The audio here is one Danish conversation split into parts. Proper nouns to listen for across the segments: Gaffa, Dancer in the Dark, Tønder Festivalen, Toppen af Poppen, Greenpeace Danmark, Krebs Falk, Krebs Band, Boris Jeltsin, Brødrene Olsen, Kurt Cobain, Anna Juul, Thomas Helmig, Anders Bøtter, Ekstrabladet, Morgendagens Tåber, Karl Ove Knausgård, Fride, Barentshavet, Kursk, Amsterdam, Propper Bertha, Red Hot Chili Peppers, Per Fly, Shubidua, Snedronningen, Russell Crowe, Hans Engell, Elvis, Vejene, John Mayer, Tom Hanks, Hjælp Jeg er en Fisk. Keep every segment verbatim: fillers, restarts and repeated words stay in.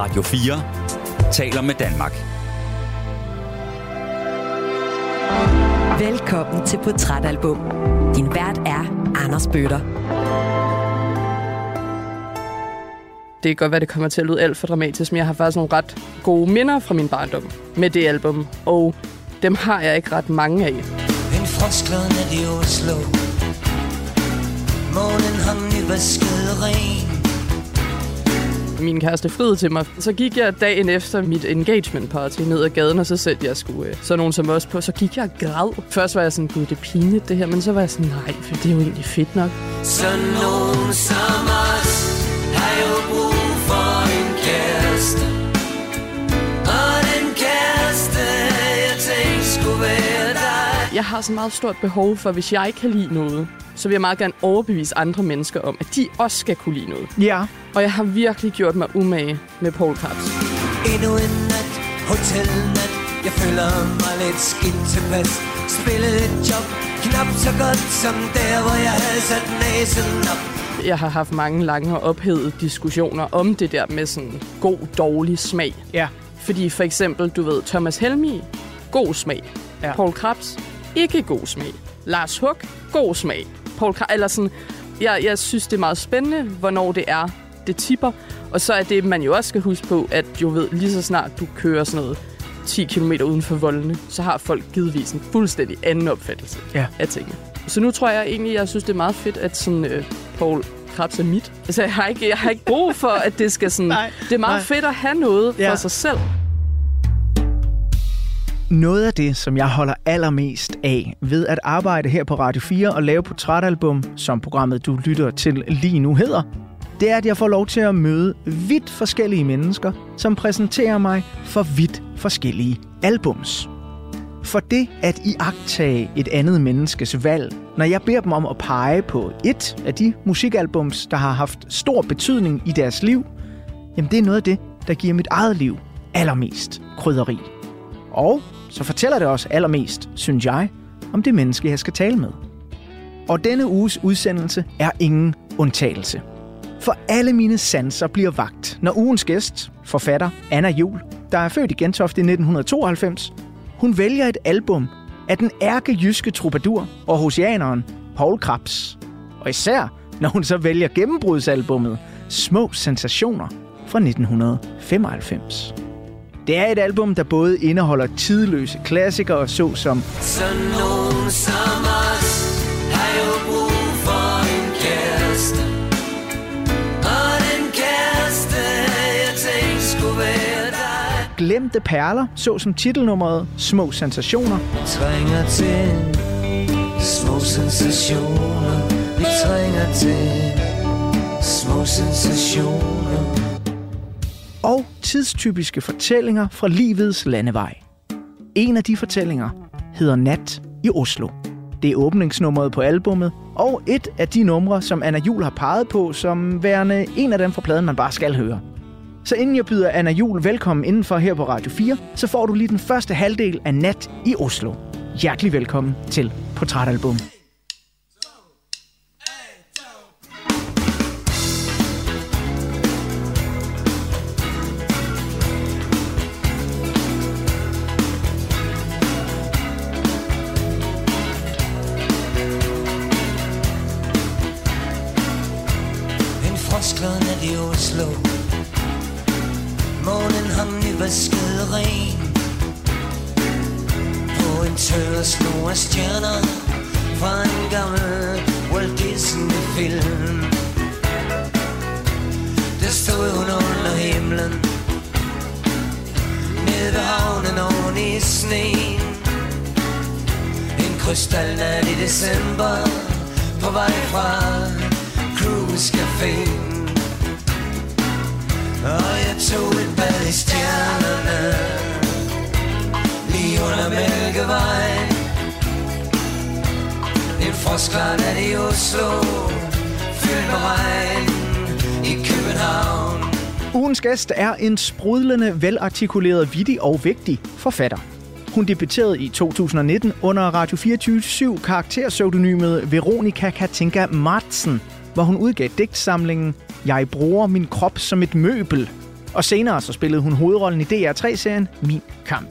Radio fire taler med Danmark. Velkommen til Portrætalbum. Din vært er Anders Bøtter. Det kan godt være, det kommer til at lyde alt for dramatisk, men jeg har faktisk nogle ret gode minder fra min barndom med det album, og dem har jeg ikke ret mange af. En frostglød nat i Oslo. Månen har nyvasket ren. Min kæreste Fride til mig. Så gik jeg dagen efter mit engagement party ned ad gaden, og så sendte jeg sgu øh, sådan nogen som os på. Så gik jeg og græd. Først var jeg sådan, gud, det er pinligt det her, men så var jeg sådan, nej, for det er jo egentlig fedt nok. Så nogen som os. Jeg har brug for en kæreste, og den kæreste, jeg tænkte skulle være dig. Jeg har så meget stort behov for, hvis jeg kan lide noget, så vil jeg meget gerne overbevise andre mennesker om, at de også skal kunne lide noget. Ja. Og jeg har virkelig gjort mig umage med Poul Krebs. Endnu en nat, hotelnat, jeg føler mig lidt skidt tilpas. Spillede et job, knap så godt som der, hvor jeg havde sat næsen op. Jeg har haft mange lange og ophedede diskussioner om det der med sådan god, dårlig smag. Ja. Fordi for eksempel, du ved, Thomas Helmig, god smag. Ja. Poul Krebs, ikke god smag. Lars Hug, god smag. Poul Krebs, eller sådan, jeg, jeg synes, det er meget spændende, hvornår det er, det tipper. Og så er det, man jo også skal huske på, at jo ved, lige så snart du kører sådan noget ti kilometer uden for voldene, så har folk givetvis en fuldstændig anden opfattelse ja. af tingene. Så nu tror jeg egentlig, jeg synes, det er meget fedt, at sådan øh, Poul Krebs er mit. Altså, jeg har, ikke, jeg har ikke brug for, at det skal sådan... nej, det er meget nej. fedt at have noget ja. for sig selv. Noget af det, som jeg holder allermest af ved at arbejde her på Radio fire og lave portrætalbum, som programmet, du lytter til lige nu hedder, det er, at jeg får lov til at møde vidt forskellige mennesker, som præsenterer mig for vidt forskellige albums. For det at iagttage et andet menneskes valg, når jeg beder dem om at pege på et af de musikalbums, der har haft stor betydning i deres liv, jamen det er noget af det, der giver mit eget liv allermest krydderi. Og så fortæller det også allermest, synes jeg, om det menneske, jeg skal tale med. Og denne uges udsendelse er ingen undtagelse. For alle mine sanser bliver vakt, når ugens gæst, forfatter Anna Juul, der er født i Gentofte i nitten tooghalvfems, hun vælger et album af den ærkejyske troubadour og oceaneren Poul Krebs. Og især, når hun så vælger gennembrudsalbummet Små Sensationer fra nitten femoghalvfems. Det er et album, der både indeholder tidløse klassikere, såsom Så nogen som os har jo brug for en kæreste, og den kæreste, jeg tænkte skulle være glemte perler, såsom titelnummeret Små Sensationer. Trænger til små sensationer. Vi trænger til små sensationer. Og tidstypiske fortællinger fra livets landevej. En af de fortællinger hedder Nat i Oslo. Det er åbningsnummeret på albummet, og et af de numre, som Anna Juul har peget på, som værende en af dem fra pladen, man bare skal høre. Så inden jeg byder Anna Juul velkommen indenfor her på Radio fire, så får du lige den første halvdel af Nat i Oslo. Hjertelig velkommen til Portrætalbum. En frostglad nat i Oslo. Månen har nyvasket ren. På en tør sno af stjerner fra en gammel Walt Disney-film. Der stod hun under himlen, ned ved havnen oven i sneen. En krystalnat i december, på vej fra Kursk Café. Og jeg tog et bad i stjernerne, lige under Mælkevej. En frostklar nat i Oslo, fyldt med regn i København. Ugens gæst er en sprudlende, velartikuleret, vittig og vigtig forfatter. Hun debuterede i to tusind nitten under Radio fireogtyve syv karakterpseudonymet Veronika Katinka Madsen, hvor hun udgav digtsamlingen Jeg bruger min krop som et møbel, Og senere så spillede hun hovedrollen i D R tre-serien Min Kamp.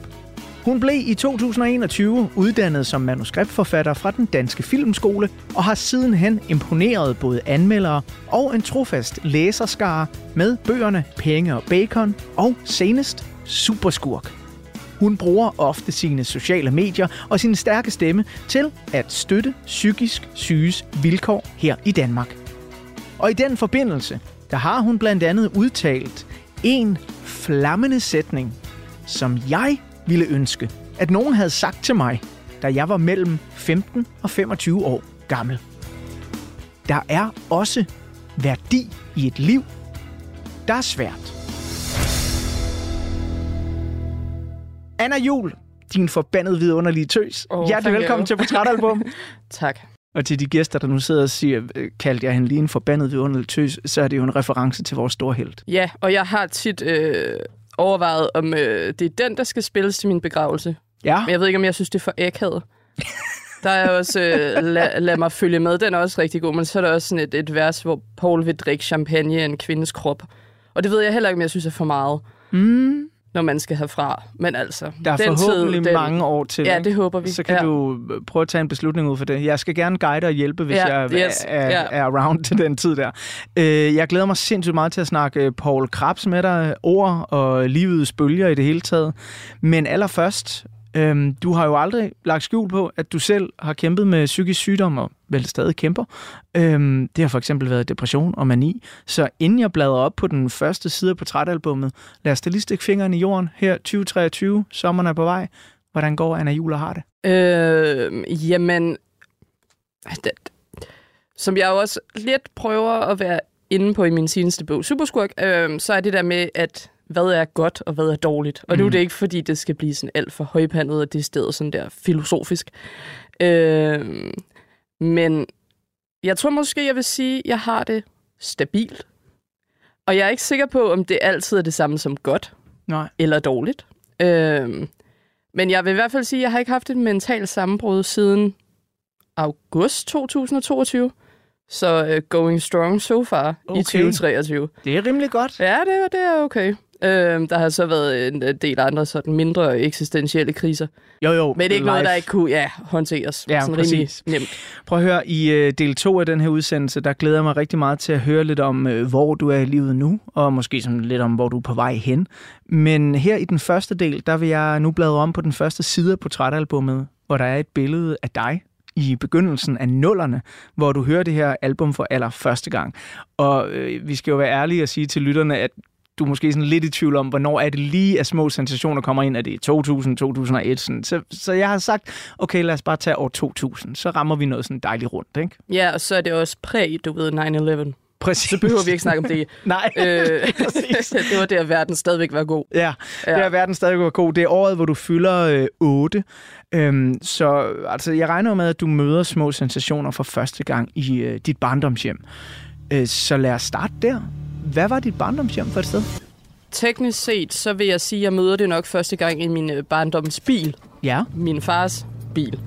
Hun blev i to tusind og enogtyve uddannet som manuskriptforfatter fra Den Danske Filmskole og har sidenhen imponeret både anmeldere og en trofast læserskare med bøgerne Penge og Bacon og senest Superskurk. Hun bruger ofte sine sociale medier og sin stærke stemme til at støtte psykisk syges vilkår her i Danmark. Og i den forbindelse, der har hun blandt andet udtalt en flammende sætning, som jeg ville ønske, at nogen havde sagt til mig, da jeg var mellem femten og femogtyve år gammel. Der er også værdi i et liv, der er svært. Anna Juul, din forbandede vidunderlige tøs. Oh, hjertelig velkommen til Portrætalbum. Tak. Og til de gæster, der nu sidder og siger, kaldte jeg hende lige en forbandet vidunderlig tøs, så er det jo en reference til vores store helt. Ja, og jeg har tit øh, overvejet, om øh, det er den, der skal spilles til min begravelse. Ja. Men jeg ved ikke, om jeg synes, det er for æghed. Der er også, øh, lad, lad mig følge med, den er også rigtig god, men så er der også sådan et, et vers, hvor Poul vil drikke champagne i en kvindes krop. Og det ved jeg heller ikke, om jeg synes er for meget. Mm. Når man skal herfra, men altså... Der er den forhåbentlig tid, mange den... år til. Ja, det håber vi. Så kan ja. du prøve at tage en beslutning ud for det. Jeg skal gerne guide og hjælpe, hvis ja, jeg yes, er, ja. er around til den tid der. Jeg glæder mig sindssygt meget til at snakke Poul Krebs med dig. Ord og livets bølger i det hele taget. Men allerførst, øhm, du har jo aldrig lagt skjul på, at du selv har kæmpet med psykisk sygdom, og vel stadig kæmper. Øhm, det har for eksempel været depression og mani. Så inden jeg bladrer op på den første side af portrætalbummet, lad os da lige stikke fingeren i jorden. Her tyve treogtyve, sommeren er på vej. Hvordan går Anna Juul og har det? Øh, jamen, det, som jeg også lidt prøver at være inde på i min seneste bog, Superskurk, øh, så er det der med, at hvad er godt og hvad er dårligt. Og mm. nu er det ikke, fordi det skal blive sådan alt for højpandet, og det er stedet sådan der filosofisk. Øh, Men jeg tror måske, jeg vil sige, at jeg har det stabilt. Og jeg er ikke sikker på, om det altid er det samme som godt. Nej. Eller dårligt. Øhm, men jeg vil i hvert fald sige, at jeg har ikke haft et mentalt sammenbrud siden august to tusind og toogtyve. Så uh, going strong so far okay. I tyve treogtyve. Det er rimelig godt. Ja, det, det er okay. Øhm, der har så været en del andre sådan mindre eksistentielle kriser. Jo, jo. Men det er ikke life. Noget, der ikke kunne ja, håndteres. Ja, sådan præcis. Nemt. Prøv at høre, i øh, del to af den her udsendelse, der glæder jeg mig rigtig meget til at høre lidt om, øh, hvor du er i livet nu, og måske sådan lidt om, hvor du er på vej hen. Men her i den første del, der vil jeg nu bladre om på den første side af portrætalbummet, hvor der er et billede af dig i begyndelsen af nullerne, hvor du hører det her album for allerførste gang. Og øh, vi skal jo være ærlige og sige til lytterne, at du er måske sådan lidt i tvivl om, hvornår er det lige, at Små Sensationer kommer ind, at det er to tusind, to tusind og et. Sådan. Så, så jeg har sagt, okay, lad os bare tage år to tusind, så rammer vi noget sådan dejligt rundt, ikke? Ja, og så er det også præg, du ved, nine eleven. Præcis. Så behøver vi ikke snakke om det. Nej, øh, det var der, verden stadigvæk var god. Ja, ja. Der verden stadigvæk var god. Det er året, hvor du fylder øh, otte. Øhm, så altså, jeg regner med, at du møder Små Sensationer for første gang i øh, dit barndomshjem. Øh, så lad os starte der. Hvad var dit barndomshjem for et sted? Teknisk set, så vil jeg sige, at jeg møder det nok første gang i min barndomsbil. Ja. Min fars bil. Det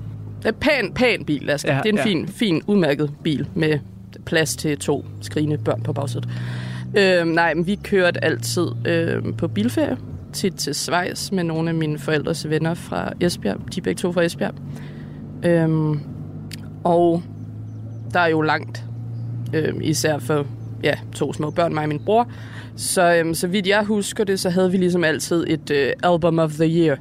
er en pæn, pæn bil, lad os sige. Ja, det er en ja. fin, fin, udmærket bil med plads til to skrigende børn på bagsædet. Øh, nej, men vi kørte altid øh, på bilferie. Tit til Schweiz med nogle af mine forældres venner fra Esbjerg. De er begge to fra Esbjerg. Øh, og der er jo langt, øh, især for... ja, to små børn, mig og min bror. Så, øhm, så vidt jeg husker det, så havde vi ligesom altid et øh, album of the year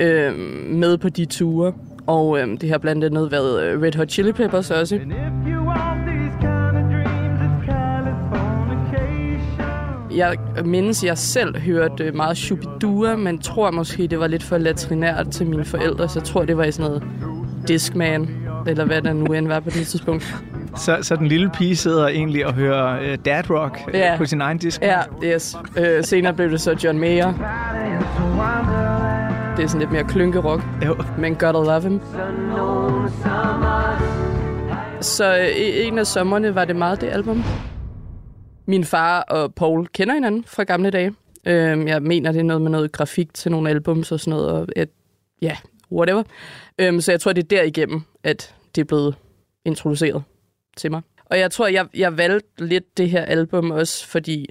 øh, med på de ture. Og øh, det har blandt andet været øh, Red Hot Chili Peppers også. Jeg mindes, jeg selv hørte øh, meget Shubidua, men tror måske, det var lidt for latrinært til mine forældre, så jeg tror, det var i sådan noget Discman, eller hvad der nu end var på det tidspunkt. Så, så den lille pige sidder egentlig og hører uh, dad rock yeah. på sin egen disk. Ja, yeah, yes. Uh, senere blev det så John Mayer. Det er sådan lidt mere klynkerock. Jo. Men God I love him. Så uh, en af sommerne var det meget det album. Min far og Poul kender hinanden fra gamle dage. Uh, jeg mener, det er noget med noget grafik til nogle albums og sådan noget. Og ja, uh, yeah, whatever. Uh, så jeg tror, det er derigennem, at det er blevet introduceret til mig. Og jeg tror, jeg, jeg valgte lidt det her album også, fordi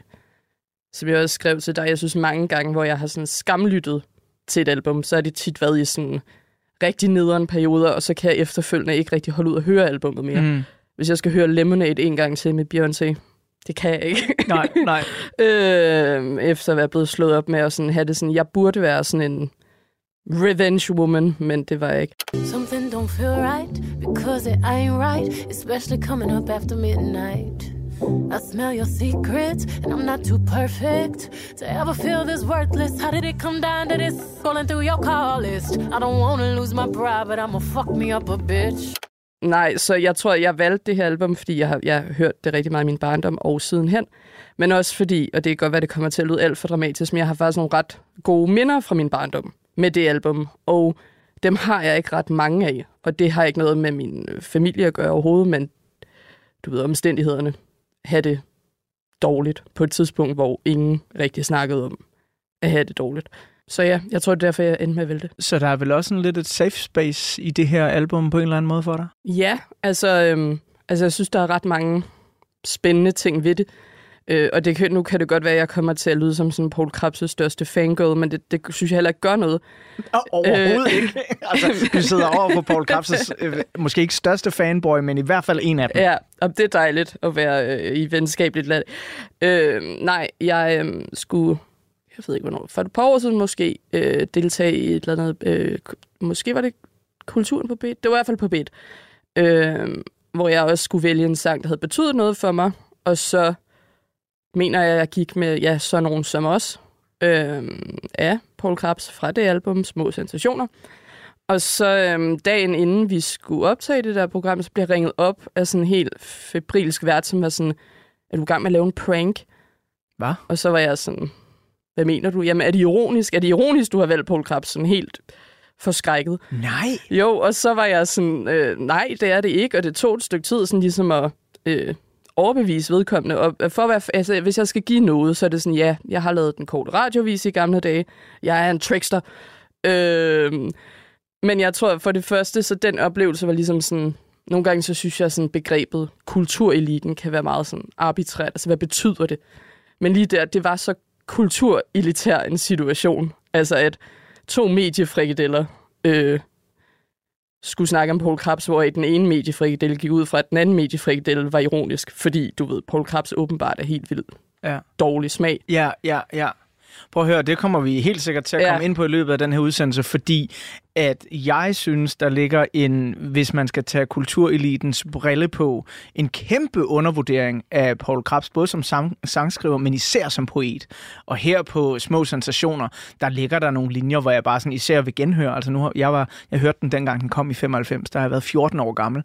som jeg også skrev til dig, jeg synes mange gange, hvor jeg har sådan skamlyttet til et album, så har det tit været i sådan rigtig nederen perioder, og så kan jeg efterfølgende ikke rigtig holde ud at høre albumet mere. Mm. Hvis jeg skal høre Lemonade en gang til med Beyoncé, det kan jeg ikke. Nej, nej. øh, efter at være blevet slået op med at sådan have det sådan, jeg burde være sådan en revenge woman, men det var jeg ikke. Something don't feel right, because it ain't right, especially coming up after midnight. I smell your secrets, and I'm not too perfect to ever feel this worthless. How did it come down to this? Scrolling through your call list. I don't want to lose my pride, but I'm gonna fuck me up a bitch. Nej, så jeg tror, jeg valgte det her album, fordi jeg har, jeg har hørt det rigtig meget i min barndom og sidenhen. Men også fordi, og det kan godt være, det kommer til at lyde alt for dramatisk, men jeg har faktisk nogle ret gode minder fra min barndom med det album. Og dem har jeg ikke ret mange af. Og det har ikke noget med min familie at gøre overhovedet, men du ved, omstændighederne have det dårligt på et tidspunkt, hvor ingen rigtig snakkede om at have det dårligt. Så ja, jeg tror, det er derfor, jeg endte med at vælte. Så der er vel også en lidt et safe space i det her album på en eller anden måde for dig? Ja, altså, øhm, altså jeg synes, der er ret mange spændende ting ved det. Øh, og det, nu kan det godt være, at jeg kommer til at lyde som sådan Poul Krebs' største fangirl, men det, det synes jeg heller ikke gør noget. Og overhovedet øh, ikke. Altså, du sidder over for Poul Krebs' øh, måske ikke største fanboy, men i hvert fald en af dem. Ja, og det er dejligt at være øh, i venskabeligt land. Øh, nej, jeg øh, skulle... Jeg ved ikke, hvornår. For et par år siden måske øh, deltage i et eller andet... Øh, måske var det Kulturen på B E T. Det var i hvert fald på B E T. Øh, hvor jeg også skulle vælge en sang, der havde betydet noget for mig. Og så... mener jeg, jeg gik med ja, sådan nogen som os øhm, af Poul Krebs fra det album, Små Sensationer. Og så øhm, dagen inden vi skulle optage det der program, så blev jeg ringet op af sådan en helt febrilsk vært, som var sådan, er du i gang med at lave en prank? Hvad? Og så var jeg sådan, hvad mener du? Jamen, er det ironisk? Er det ironisk, du har valgt Poul Krebs? Sådan helt forskrækket. Nej! Jo, og så var jeg sådan, øh, nej, det er det ikke, og det tog et stykke tid, sådan ligesom at... Øh, overbevise vedkommende, og for at være, altså, hvis jeg skal give noget, så er det sådan, ja, jeg har lavet den korte radiovis i gamle dage, jeg er en trickster. Øhm, men jeg tror, for det første, så den oplevelse var ligesom sådan, nogle gange så synes jeg, sådan begrebet kultureliten kan være meget sådan arbitrært, altså hvad betyder det? Men lige der, det var så kulturelitær en situation, altså at to mediefrikadeller øh, skulle snakke om Poul Krebs, hvor den ene mediefrikadelle gik ud fra, at den anden mediefrikadelle var ironisk, fordi, du ved, Poul Krebs åbenbart er helt vildt ja. dårlig smag. Ja, ja, ja. Prøv at høre, det kommer vi helt sikkert til at ja. komme ind på i løbet af den her udsendelse, fordi at jeg synes, der ligger en, hvis man skal tage kulturelitens brille på, en kæmpe undervurdering af Poul Krebs, både som sang- sangskriver, men især som poet. Og her på Små Sensationer, der ligger der nogle linjer, hvor jeg bare sådan især vil genhøre. Altså nu, jeg, var, jeg hørte den dengang, den kom i femoghalvfems, der har jeg været fjorten år gammel.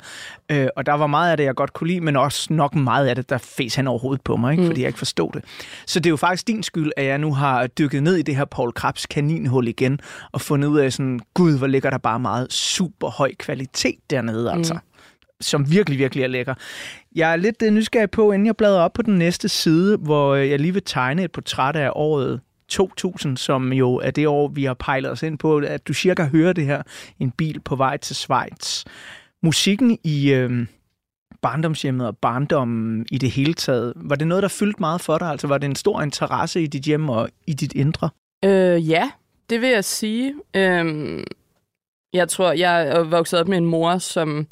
Øh, og der var meget af det, jeg godt kunne lide, men også nok meget af det, der fes han overhovedet på mig, ikke? Mm. Fordi jeg ikke forstod det. Så det er jo faktisk din skyld, at jeg nu har dykket ned i det her Poul Krebs kaninhul igen, og fundet ud af sådan, gud, hvor ligger der bare meget super høj kvalitet dernede, altså. Mm. Som virkelig, virkelig er lækker. Jeg er lidt nysgerrig på, inden jeg bladrer op på den næste side, hvor jeg lige vil tegne et portræt af året to tusind, som jo er det år, vi har pejlet os ind på, at du cirka hører det her, en bil på vej til Schweiz. Musikken i øh, barndomshjemmet og barndommen i det hele taget, var det noget, der fyldte meget for dig? Altså var det en stor interesse i dit hjem og i dit indre? Øh, ja, det vil jeg sige. Øhm, jeg tror, jeg er vokset op med en mor, som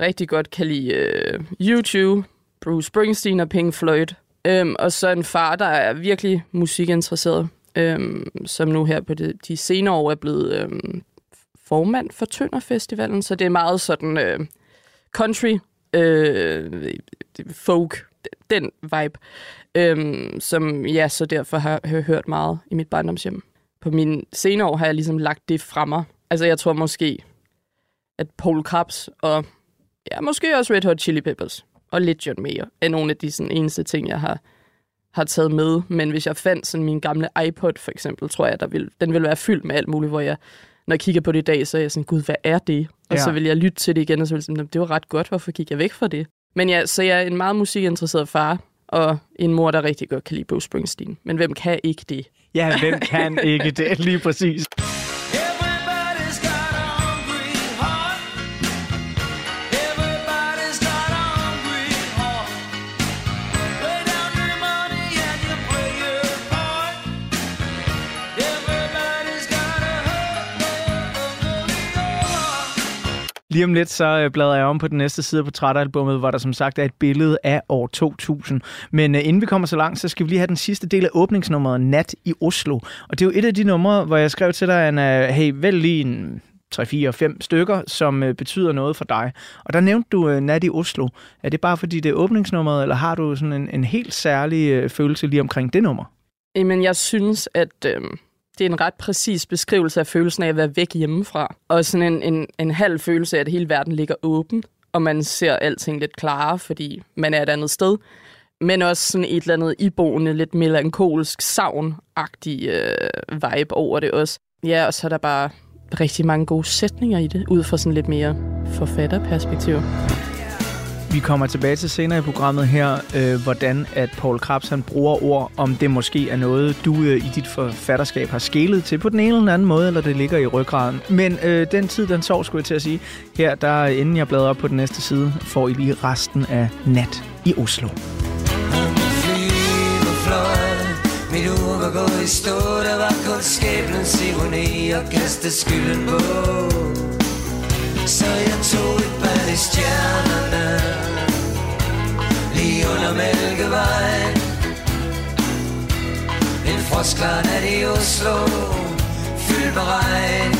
rigtig godt kan lide øh, YouTube, Bruce Springsteen og Pink Floyd. Øhm, og så en far, der er virkelig musikinteresseret, øhm, som nu her på de, de senere år er blevet øhm, formand for Tønder Festivalen. Så det er meget sådan øh, country, øh, folk, den vibe, øhm, som jeg ja, så derfor har, har hørt meget i mit barndomshjem. På mine senere år har jeg ligesom lagt det fra mig. Altså, jeg tror måske, at Poul Krebs og ja, måske også Red Hot Chili Peppers og lidt John Mayer er nogle af de sådan, eneste ting, jeg har, har taget med. Men hvis jeg fandt sådan min gamle iPod, for eksempel, tror jeg, der ville, den ville være fyldt med alt muligt, hvor jeg, når jeg kigger på det i dag, så er jeg sådan, gud, hvad er det? Og ja. Så vil jeg lytte til det igen, og så vil jeg sådan, det var ret godt, hvorfor gik jeg væk fra det? Men ja, så jeg er en meget musikinteresseret far, og en mor, der rigtig godt kan lide Bruce Springsteen. Men hvem kan ikke det? Ja, hvem kan ikke det? Lige præcis. Lige om lidt, så bladrer jeg om på den næste side af portrætalbummet, hvor der som sagt er et billede af år to tusind. Men uh, inden vi kommer så langt, så skal vi lige have den sidste del af åbningsnummeret, Nat i Oslo. Og det er jo et af de numre, hvor jeg skrev til dig, Anna, hey, vælg lige en tre, fire, fem stykker, som uh, betyder noget for dig. Og der nævnte du uh, Nat i Oslo. Er det bare fordi det er åbningsnummeret, eller har du sådan en, en helt særlig uh, følelse lige omkring det nummer? Jamen, jeg synes, at... Øh... Det er en ret præcis beskrivelse af følelsen af at være væk hjemmefra. Og sådan en, en, en halv følelse af, at hele verden ligger åben, og man ser alting lidt klarere, fordi man er et andet sted. Men også sådan et eller andet iboende, lidt melankolsk, savn-agtig øh, vibe over det også. Ja, og så er der bare rigtig mange gode sætninger i det, ud fra sådan lidt mere forfatterperspektiv. Vi kommer tilbage til senere i programmet her, øh, hvordan at Poul Krebs han bruger ord, om det måske er noget, du øh, i dit forfatterskab har skælet til på den ene eller anden måde, eller det ligger i ryggraden. Men øh, den tid, den sov, skulle jeg til at sige. Her, der, inden jeg bladrer op på den næste side, får I lige resten af Nat i Oslo. Mit ur var gået i stå, der var kun skæbnens ironi og kastede skylden på. Så jeg tog et bad i stjernerne, lige under Mælkevejen. En frostklar nat i Oslo, fyldt med regn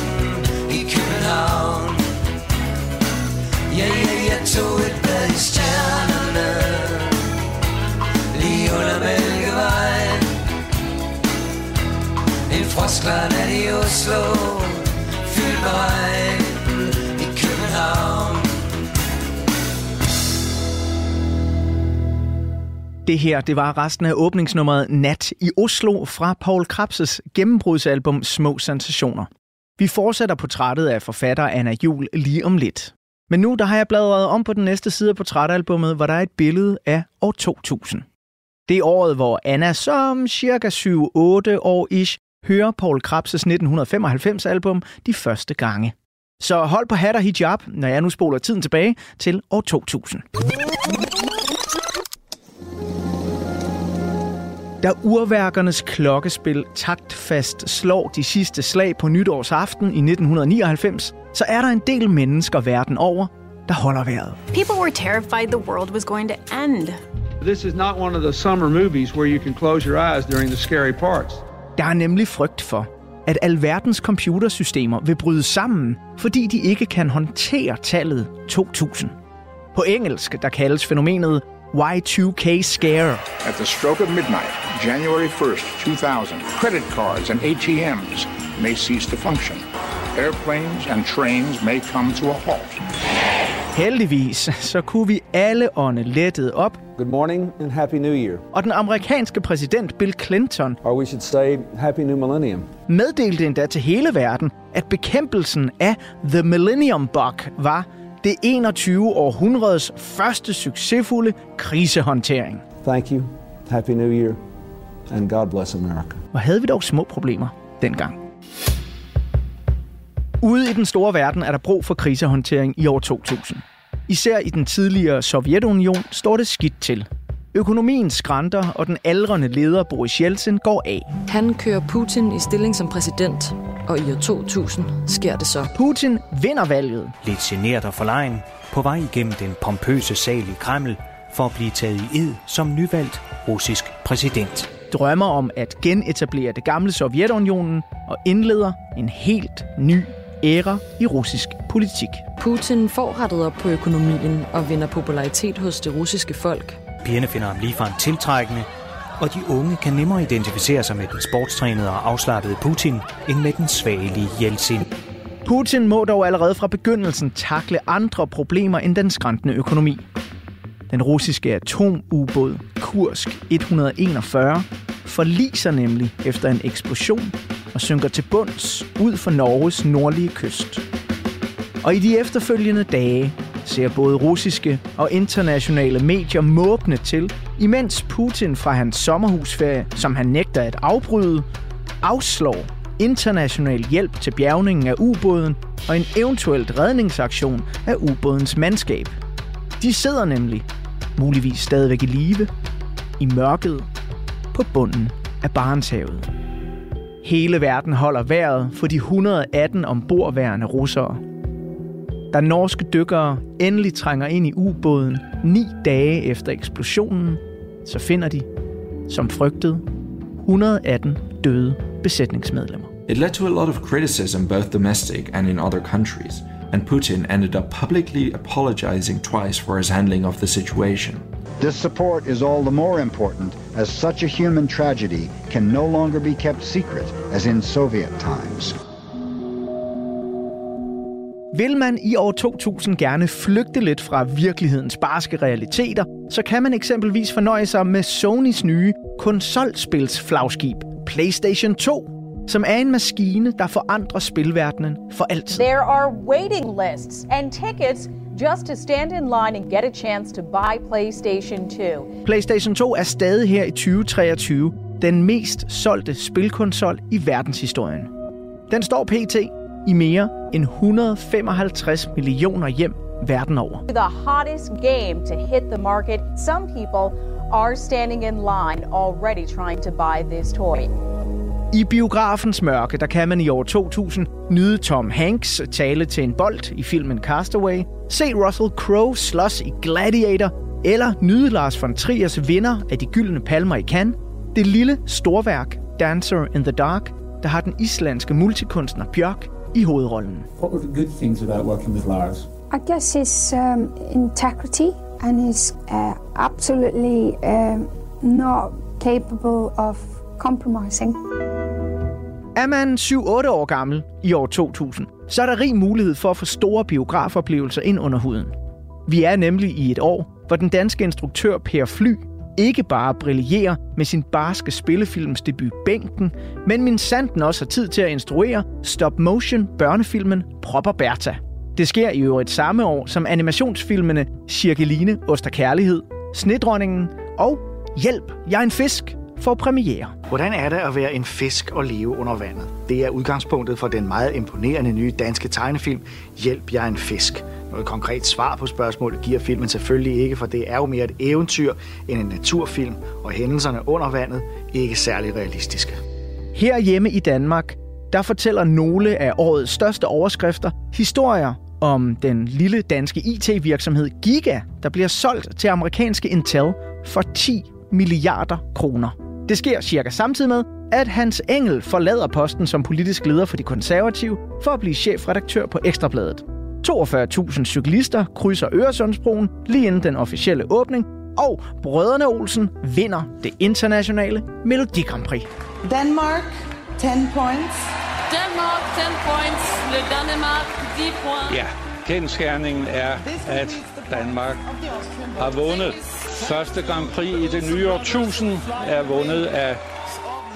i København. Ja, ja, jeg tog et bad i stjernerne, lige under Mælkevejen. En frostklar nat i Oslo, fyldt med regn. Det her, det var resten af åbningsnummeret Nat i Oslo fra Poul Krebs' gennembrudsalbum Små Sensationer. Vi fortsætter portrættet af forfatter Anna Juul lige om lidt. Men nu der har jeg bladret om på den næste side af portrætalbummet, hvor der er et billede af år to tusind. Det er året, hvor Anna som cirka syv otte år-ish hører Poul Krebs' nitten femoghalvfems-album de første gange. Så hold på hat og hijab, når jeg nu spoler tiden tilbage til år to tusind. Da urværkernes klokkespil taktfast slår de sidste slag på nytårsaften i nitten nioghalvfems, så er der en del mennesker verden over, der holder vejret. People were terrified the world was going to end. This is not one of the summer movies where you can close your eyes during the scary parts. Der er nemlig frygt for, at alverdens computersystemer vil bryde sammen, fordi de ikke kan håndtere tallet to tusind. På engelsk, der kaldes fænomenet Y to K scare. At the stroke of midnight, January first, two thousand, credit cards and A T M's may cease to function. Airplanes and trains may come to a halt. Heldigvis, så kunne vi alle ånde lettet op. Good morning and happy new year. Og den amerikanske præsident Bill Clinton, or we should say happy new millennium, meddelte endda til hele verden, at bekæmpelsen af The Millennium Bug var det enogtyvende århundredes første succesfulde krisehåndtering. Thank you. Happy New Year. And God bless America. Og havde vi dog små problemer dengang. Ude i den store verden er der brug for krisehåndtering i år to tusind. Især i den tidligere Sovjetunion står det skidt til. Økonomien skranter, og den aldrende leder Boris Jeltsin går af. Han kører Putin i stilling som præsident, og i år to tusind sker det så. Putin vinder valget. Lidt genert og forlegen, på vej igennem den pompøse sal i Kreml, for at blive taget i ed som nyvalgt russisk præsident. Drømmer om at genetablere det gamle Sovjetunionen, og indleder en helt ny æra i russisk politik. Putin får rettet op på økonomien, og vinder popularitet hos det russiske folk. Pigerne finder ham ligefrem tiltrækkende, og de unge kan nemmere identificere sig med den sportstrænede og afslappede Putin, end med den svagelige Jeltsin. Putin må dog allerede fra begyndelsen takle andre problemer end den skrantende økonomi. Den russiske atomubåd Kursk et hundrede enogfyrre forliser nemlig efter en eksplosion og synker til bunds ud for Norges nordlige kyst. Og i de efterfølgende dage ser både russiske og internationale medier måbne til, imens Putin fra hans sommerhusferie, som han nægter at afbryde, afslår international hjælp til bjærgningen af ubåden og en eventuelt redningsaktion af ubådens mandskab. De sidder nemlig, muligvis stadigvæk i live, i mørket på bunden af Barentshavet. Hele verden holder vejret for de et hundrede og atten ombordværende russere. da norske dykkere endelig trænger ind i ubåden ni dage efter eksplosionen, så finder de, som frygtet, et hundrede og atten døde besætningsmedlemmer. It led to a lot of criticism both domestic and in other countries, and Putin ended up publicly apologizing twice for his handling of the situation. This support is all the more important as such a human tragedy can no longer be kept secret as in Soviet times. Vil man i år to tusind gerne flygte lidt fra virkelighedens barske realiteter, så kan man eksempelvis fornøje sig med Sonys nye konsolspilsflagskib PlayStation to, som er en maskine, der forandrer spilverdenen for altid. There are waiting lists and tickets just to stand in line and get a chance to buy PlayStation to. PlayStation to er stadig her i tyve treogtyve den mest solgte spilkonsol i verdenshistorien. Den står pt. I mere end et hundrede og femoghalvtreds millioner hjem verden over. The hottest game to hit the market. Some people are standing in line already trying to buy this toy. I biografens mørke, der kan man i år to tusind nyde Tom Hanks tale til en bold i filmen Castaway, se Russell Crowe slås i Gladiator, eller nyde Lars von Triers vinder af de gyldne palmer i Cannes, det lille storværk Dancer in the Dark, der har den islandske multikunstner Bjørk i hovedrollen. What were the good things about working with Lars? I guess his um, integrity and his uh, absolutely uh, not capable of compromising. Er man syv otte år gammel i år to tusind, så er der rig mulighed for at få store biografoplevelser ind under huden. Vi er nemlig i et år, hvor den danske instruktør Per Fly ikke bare brillerer med sin barske spillefilmsdebut Bænken, men min sanden også har tid til at instruere stop-motion-børnefilmen Propper Bertha. Det sker i øvrigt samme år som animationsfilmene Cirkeline, Ost og Kærlighed, Snedronningen og Hjælp, jeg er en fisk for premiere. Hvordan er det at være en fisk og leve under vandet? Det er udgangspunktet for den meget imponerende nye danske tegnefilm Hjælp, jeg er en fisk. Noget konkret svar på spørgsmålet giver filmen selvfølgelig ikke, for det er jo mere et eventyr end en naturfilm, og hændelserne under vandet ikke særlig realistiske. Herhjemme i Danmark, der fortæller nogle af årets største overskrifter historier om den lille danske I T-virksomhed Giga, der bliver solgt til amerikanske Intel for ti milliarder kroner. Det sker cirka samtidig med, at Hans Engell forlader posten som politisk leder for De Konservative for at blive chefredaktør på Ekstrabladet. toogfyrre tusind cyklister krydser Øresundsbroen lige inden den officielle åbning, og Brødrene Olsen vinder det internationale Melodi Grand Prix. Danmark, ti points. Danmark, ti points. Le Danmark, ti points. Ja, kendsgerningen er, at Danmark har vundet. Første Grand Prix i det nye årtusind er vundet af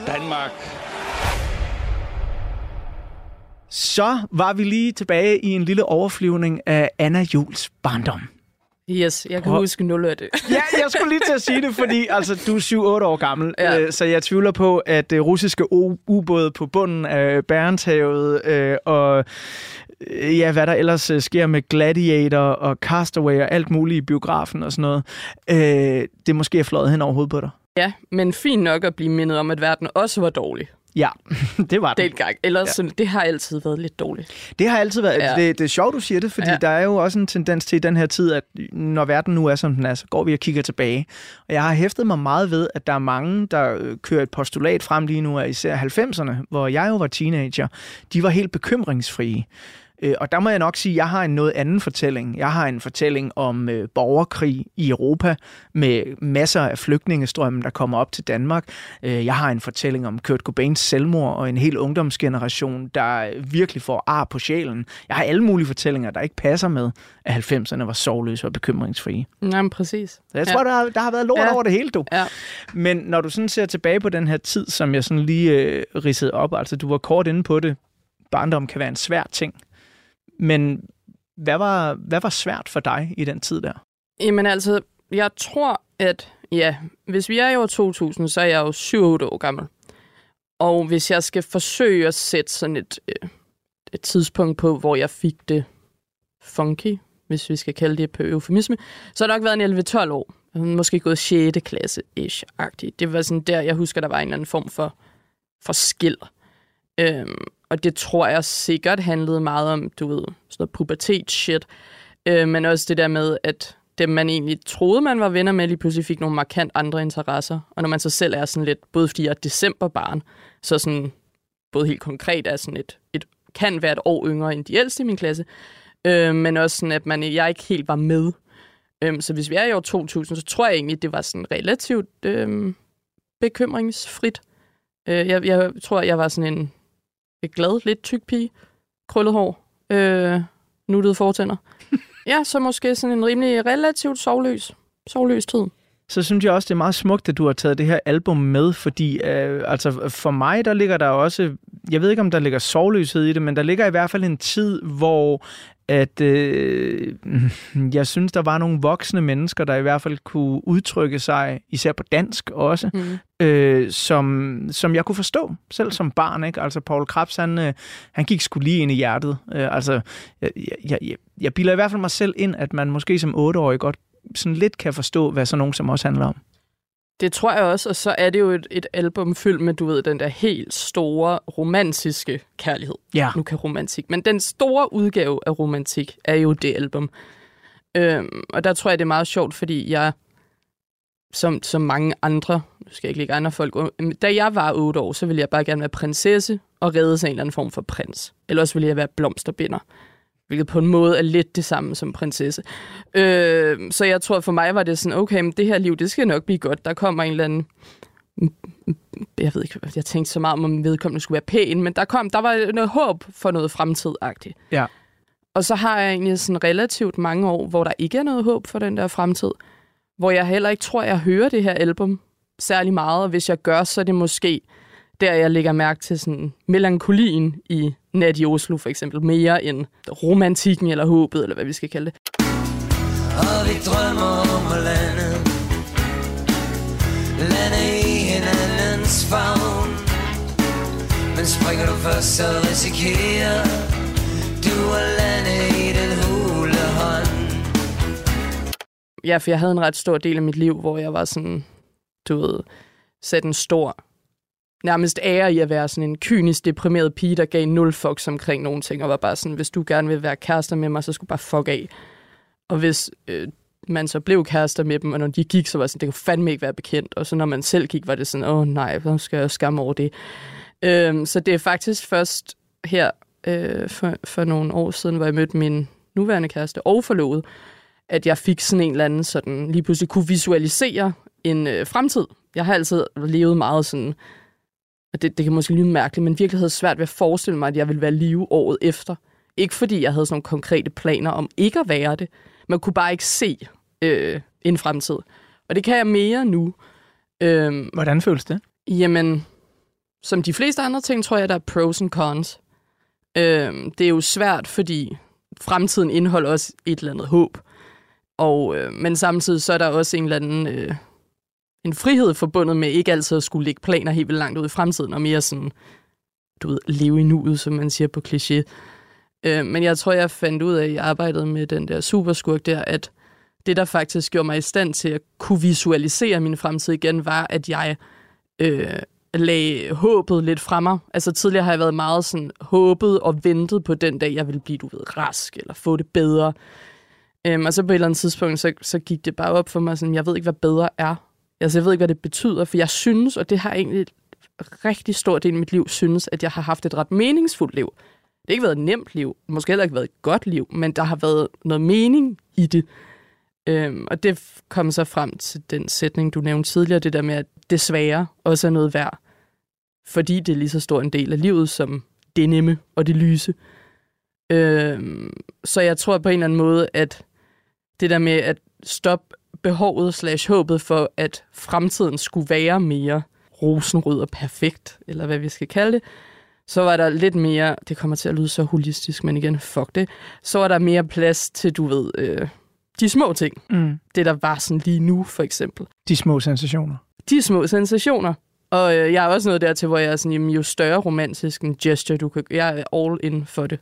Danmark. Så var vi lige tilbage i en lille overflyvning af Anna Juuls barndom. Yes, jeg kan og... huske nul af det. Ja, jeg skulle lige til at sige det, fordi altså, du er syv otte år gammel, ja. øh, så jeg tvivler på, at øh, russiske ubåde på bunden af Barentshavet øh, og øh, ja, hvad der ellers øh, sker med Gladiator og Castaway og alt muligt i biografen og sådan noget, øh, det måske er fløjet hen over hovedet på dig. Ja, men fint nok at blive mindet om, at verden også var dårlig. Ja, det var det. Ellers, ja. Det har altid været lidt dårligt. Det har altid været. Ja. Det, det er sjovt, du siger det, fordi ja. Der er jo også en tendens til i den her tid, at når verden nu er, som den er, så går vi og kigger tilbage. Og jeg har hæftet mig meget ved, at der er mange, der kører et postulat frem lige nu, af især halvfemserne, hvor jeg jo var teenager. De var helt bekymringsfrie. Og der må jeg nok sige, at jeg har en noget anden fortælling. Jeg har en fortælling om øh, borgerkrig i Europa med masser af flygtningestrømmen, der kommer op til Danmark. Jeg har en fortælling om Kurt Cobains selvmord og en hel ungdomsgeneration, der virkelig får ar på sjælen. Jeg har alle mulige fortællinger, der ikke passer med, at halvfemserne var sorgløse og bekymringsfrie. Jamen præcis. Så jeg tror, ja. der, har, der har været lort ja. Over det hele, du. Ja. Men når du sådan ser tilbage på den her tid, som jeg sådan lige øh, ridsede op, altså du var kort inde på det, barndom kan være en svær ting. Men hvad var, hvad var svært for dig i den tid der? Jamen altså, jeg tror, at ja, hvis vi er i år to tusind, så er jeg jo syv otte år gammel. Og hvis jeg skal forsøge at sætte sådan et, et tidspunkt på, hvor jeg fik det funky, hvis vi skal kalde det på eufemisme, så har det nok været en elleve tolv år. Måske gået sjette klasse-ish-agtigt. Det var sådan der, jeg husker, der var en eller anden form for, for skiller. Øhm, Og det tror jeg sikkert handlede meget om, du ved, sådan noget pubertet-shit. Øh, men også det der med, at dem, man egentlig troede, man var venner med, lige pludselig fik nogle markant andre interesser. Og når man så selv er sådan lidt, både fordi jeg er decemberbarn, så sådan, både helt konkret er sådan et, et kan være et år yngre end de ældste i min klasse, øh, men også sådan, at man, jeg ikke helt var med. Øh, så hvis vi er i år to tusind, så tror jeg egentlig, det var sådan relativt øh, bekymringsfrit. Øh, jeg, jeg tror, jeg var sådan en glad, lidt tyk pige, krøllet hår, øh, nuttede fortænder. Ja, så måske sådan en rimelig relativt sovløs, sovløs tid. Så synes jeg også, det er meget smukt, at du har taget det her album med, fordi øh, altså for mig, der ligger der også, jeg ved ikke, om der ligger sovløshed i det, men der ligger i hvert fald en tid, hvor at øh, jeg synes, der var nogle voksne mennesker, der i hvert fald kunne udtrykke sig, især på dansk også, mm. øh, som, som jeg kunne forstå, selv som barn. Ikke? Altså, Poul Krebs, han, øh, han gik sgu lige ind i hjertet. Øh, altså, jeg, jeg, jeg, jeg bilder i hvert fald mig selv ind, at man måske som otteårig godt sådan lidt kan forstå, hvad sådan nogen som også handler om. Det tror jeg også, og så er det jo et, et album fyldt med, du ved, den der helt store romantiske kærlighed. Ja. Nu kan romantik, men den store udgave af romantik er jo det album. Øhm, og der tror jeg, det er meget sjovt, fordi jeg, som, som mange andre, nu skal jeg ikke lægge andre folk, da jeg var otte år, så ville jeg bare gerne være prinsesse og reddes af en eller anden form for prins. Ellers ville jeg være blomsterbinder, hvilket på en måde er lidt det samme som prinsesse. Øh, så jeg tror, for mig var det sådan, okay, men det her liv, det skal nok blive godt. Der kommer en eller anden... Jeg ved ikke, jeg tænkte så meget om, om vedkommende skulle være pæn, men der kom, der var noget håb for noget fremtidagtigt. Ja. Og så har jeg egentlig sådan relativt mange år, hvor der ikke er noget håb for den der fremtid, hvor jeg heller ikke tror, jeg hører det her album særlig meget, og hvis jeg gør, så er det måske der, jeg lægger mærke til sådan melankolien i Nat i Oslo, for eksempel, mere end romantikken eller håbet, eller hvad vi skal kalde det. Og vi drømmer om at lande, lande i hinandens favn. Men springer du først, så risikerer du at lande i den hule hånd. Ja, for jeg havde en ret stor del af mit liv, hvor jeg var sådan, du ved, sat en stor... nærmest ære i at være sådan en kynisk, deprimeret pige, der gav nul fucks omkring nogle ting, og var bare sådan, hvis du gerne vil være kærester med mig, så skulle bare fuck af. Og hvis øh, man så blev kærester med dem, og når de gik, så var sådan, det kunne fandme ikke være bekendt. Og så når man selv gik, var det sådan, åh nej, så skal jeg skamme over det. Øhm, så det er faktisk først her øh, for, for nogle år siden, hvor jeg mødte min nuværende kæreste og forlovede, at jeg fik sådan en eller anden sådan, lige pludselig kunne visualisere en øh, fremtid. Jeg har altid levet meget sådan... Det, det kan måske lyde mærkeligt, men virkelig havde svært ved at forestille mig, at jeg ville være live året efter. Ikke fordi jeg havde sådan nogle konkrete planer om ikke at være det. Man kunne bare ikke se øh, en fremtid. Og det kan jeg mere nu. Øhm, Hvordan føles det? Jamen, som de fleste andre ting, tror jeg, der er pros and cons. Øhm, det er jo svært, fordi fremtiden indeholder også et eller andet håb. Og, øh, men samtidig så er der også en eller anden... Øh, en frihed forbundet med ikke altid at skulle lægge planer helt vildt langt ud i fremtiden, og mere sådan, du ved, leve i nuet, som man siger på kliché. Øh, men jeg tror, jeg fandt ud af, at jeg arbejdede med den der superskurk der, at det, der faktisk gjorde mig i stand til at kunne visualisere min fremtid igen, var, at jeg øh, lagde håbet lidt fra mig. Altså tidligere har jeg været meget sådan håbet og ventet på den dag, jeg ville blive, du ved, rask, eller få det bedre. Øh, og så på et eller andet tidspunkt, så, så gik det bare op for mig, sådan, jeg ved ikke, hvad bedre er. Altså, jeg ved ikke, hvad det betyder, for jeg synes, og det har egentlig et rigtig stor del af mit liv, synes, at jeg har haft et ret meningsfuldt liv. Det har ikke været et nemt liv, måske heller ikke været et godt liv, men der har været noget mening i det. Øhm, og det kom så frem til den sætning, du nævnte tidligere, det der med, at desværre også er noget værd, fordi det er lige så stor en del af livet, som det nemme og det lyse. Øhm, så jeg tror på en eller anden måde, at det der med at stoppe behovet slash håbet for, at fremtiden skulle være mere rosenrød og perfekt, eller hvad vi skal kalde det, så var der lidt mere, det kommer til at lyde så holistisk, men igen, fuck det, så var der mere plads til, du ved, øh, de små ting. Mm. Det, der var sådan lige nu, for eksempel. De små sensationer. De små sensationer. Og øh, jeg er også noget dertil, hvor jeg er sådan, jamen, jo større romantisk en gesture, du kan, jeg er all in for det.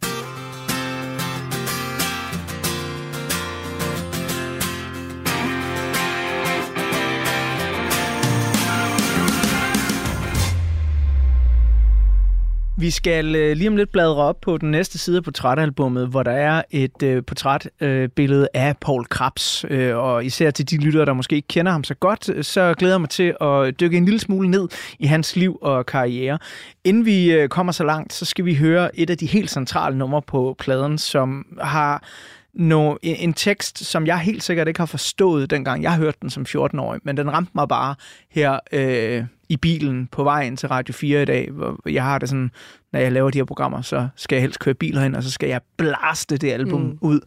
Vi skal øh, lige om lidt bladre op på den næste side på portrætalbummet, hvor der er et øh, portrætbillede øh, af Poul Krebs. Øh, og især til de lyttere, der måske ikke kender ham så godt, så glæder jeg mig til at dykke en lille smule ned i hans liv og karriere. Inden vi øh, kommer så langt, så skal vi høre et af de helt centrale numre på pladen, som har... No, en tekst, som jeg helt sikkert ikke har forstået, dengang jeg hørte den som fjorten-årig, men den ramte mig bare her øh, i bilen på vej ind til Radio fire i dag, hvor jeg har det sådan, når jeg laver de her programmer, så skal jeg helst køre bil herind, og så skal jeg blaste det album mm. ud,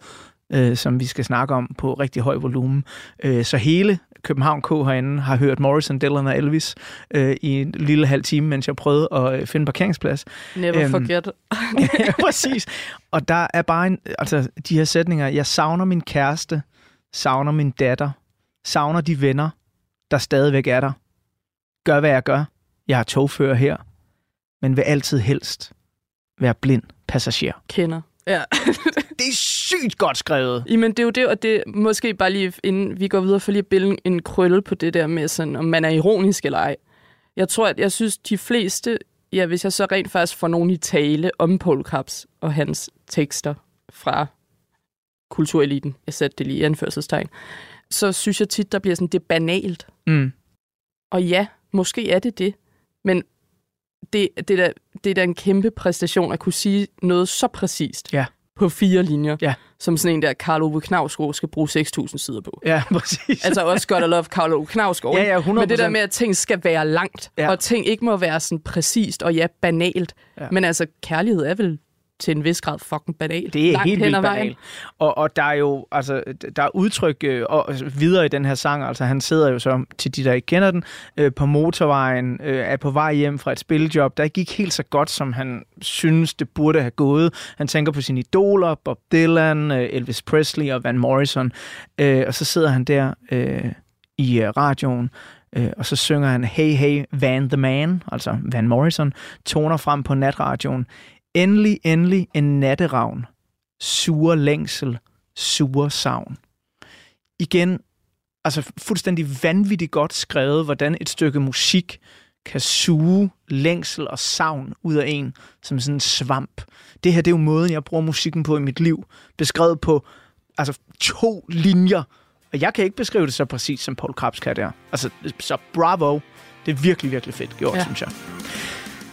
øh, som vi skal snakke om på rigtig høj volumen. Øh, så hele København K herinde har hørt Morrison, Dylan og Elvis øh, i en lille halv time, mens jeg prøvede at finde parkeringsplads. Never æm, forget. Ja, præcis. Og der er bare en, altså, de her sætninger. Jeg savner min kæreste, savner min datter, savner de venner, der stadigvæk er der. Gør, hvad jeg gør. Jeg er togfører her, men vil altid helst være blind passager. Kender. Ja. Det er sygt godt skrevet. Jamen, det er jo det, og det måske bare lige, inden vi går videre, for lige at billede en krølle på det der med, sådan, om man er ironisk eller ej. Jeg tror, at jeg synes, de fleste, ja, hvis jeg så rent faktisk får nogen i tale om Poul Krebs og hans tekster fra kultureliten, jeg satte det lige i anførselstegn, så synes jeg tit, der bliver sådan, det er banalt. Mm. Og ja, måske er det det, men det, det, er da, det er da en kæmpe præstation at kunne sige noget så præcist. Ja. På fire linjer, ja. Som sådan en der Karl Ove Knausgård skal bruge seks tusind sider på. Ja, præcis. Altså også godt at love Karl Ove Knausgård. Ja, ja, hundrede procent. Men det der med, at ting skal være langt, ja. Og ting ikke må være sådan præcist og ja, banalt. Ja. Men altså, kærlighed er vel til en vis grad fucking banal. Det er langt helt vildt banal. Og, og der er jo, altså, der er udtryk øh, og videre i den her sang, altså han sidder jo så, til de der ikke kender den, øh, på motorvejen, øh, er på vej hjem fra et spillejob, der gik helt så godt, som han synes, det burde have gået. Han tænker på sine idoler, Bob Dylan, øh, Elvis Presley og Van Morrison, øh, og så sidder han der øh, i øh, radioen, og så synger han, hey, hey, Van the Man, altså Van Morrison, toner frem på natradioen, endelig, endelig en natteravn. Sure længsel, sure savn. Igen, altså fuldstændig vanvittigt godt skrevet, hvordan et stykke musik kan suge længsel og savn ud af en, som sådan en svamp. Det her, det er jo måden, jeg bruger musikken på i mit liv. Beskrevet på altså, to linjer. Og jeg kan ikke beskrive det så præcist, som Poul Krebs kan der. Altså, så bravo. Det er virkelig, virkelig fedt gjort, ja. Synes jeg.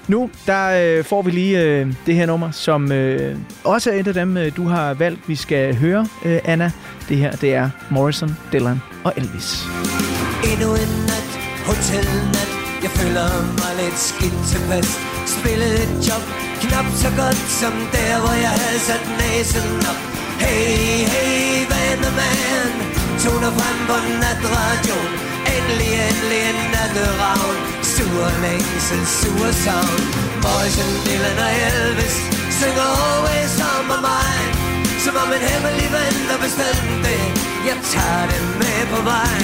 Nu, der øh, får vi lige øh, det her nummer, som øh, også er et af dem, øh, du har valgt, vi skal høre, øh, Anna. Det her, det er Morrison, Dylan og Elvis. Endnu en nat, hotelnat, jeg føler mig lidt skidt tilpas. Spillede et job, knap så godt som der, hvor jeg havde sat næsen op. Hey, hey, vandemand, toner frem på natradioen. Endelig, endelig en natteravn. Sur længsel, sur savn. Morrison, Dylan og Elvis synger always on my mind. Som om en hemmelig ven, der bestemte det. Jeg tager det med på vej.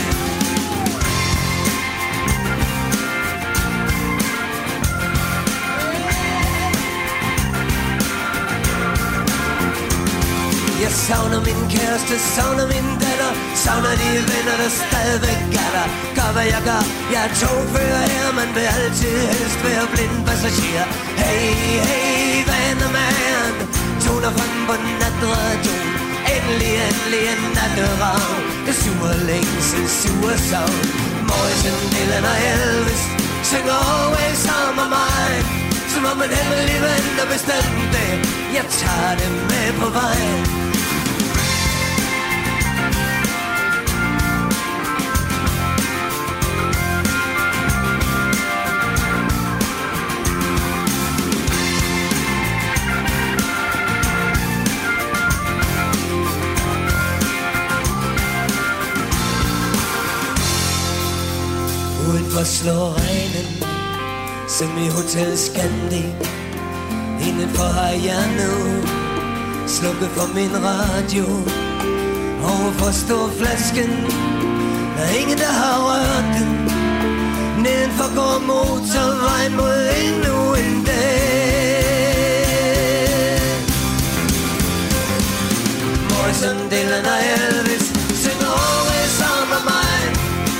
Jeg savner min kæreste, savner min datter, savner de venner, der stadigvæk er der. Gør hvad jeg gør, jeg er togfører her, man vil altid helst være blind passager. Hey, hey, vandemand, toner frem på natradioen. Endelig, endelig en natteravn, det sure længsel, sure savn. Morrison, Dylan og Elvis synger always on my mind. Som om en hemmelig ven, der bestemte det, jeg tager det med på vej. Udenfor slår regnen, som i Hotel Scandi. Indenfor har jeg nu slukket for min radio. Overfor står flasken, der er ingen, der har rørt den. Nedenfor går motorvejen mod endnu en dag. Morrison, Dylan og Elvis synger always on my mind.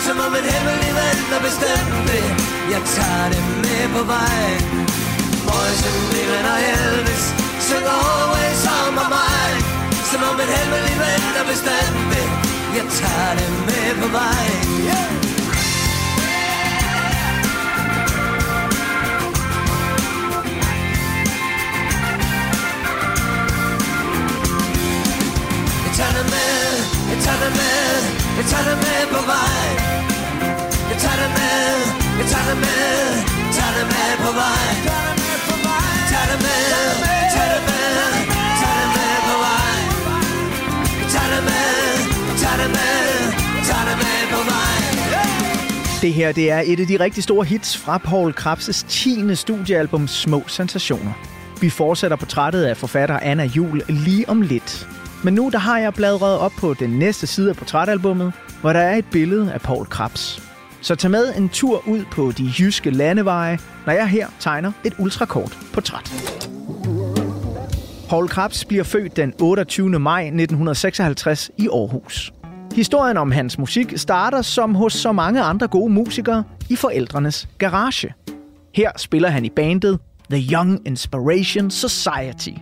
Som om en hemmelig ven, der bestemte det. Jeg tager det med på vej. Boys Andersen, Dylan og Elvis synger Always on my mind, som om en hemmelig ven, der bestemte. Jeg tager det med på vej. Yeah. Jeg tager det med, jeg tager det med på vej. Jeg tager det med, jeg tager det med, tager det med på vej. Jeg tager det med, jeg tager det med, tager det med på vej. Jeg tager det med, jeg tager det med, tager det med på vej. Det her, det er et af de rigtig store hits fra Poul Krebs' tiende studiealbum Små Sensationer. Vi fortsætter portrættet af forfatter Anna Juul lige om lidt. Men nu der har jeg bladret op på den næste side af portrætalbummet, hvor der er et billede af Poul Krebs. Så tag med en tur ud på de jyske landeveje, når jeg her tegner et ultrakort portræt. Poul Krebs bliver født den otteogtyvende maj nitten seksoghalvtreds i Aarhus. Historien om hans musik starter som hos så mange andre gode musikere i forældrenes garage. Her spiller han i bandet The Young Inspiration Society.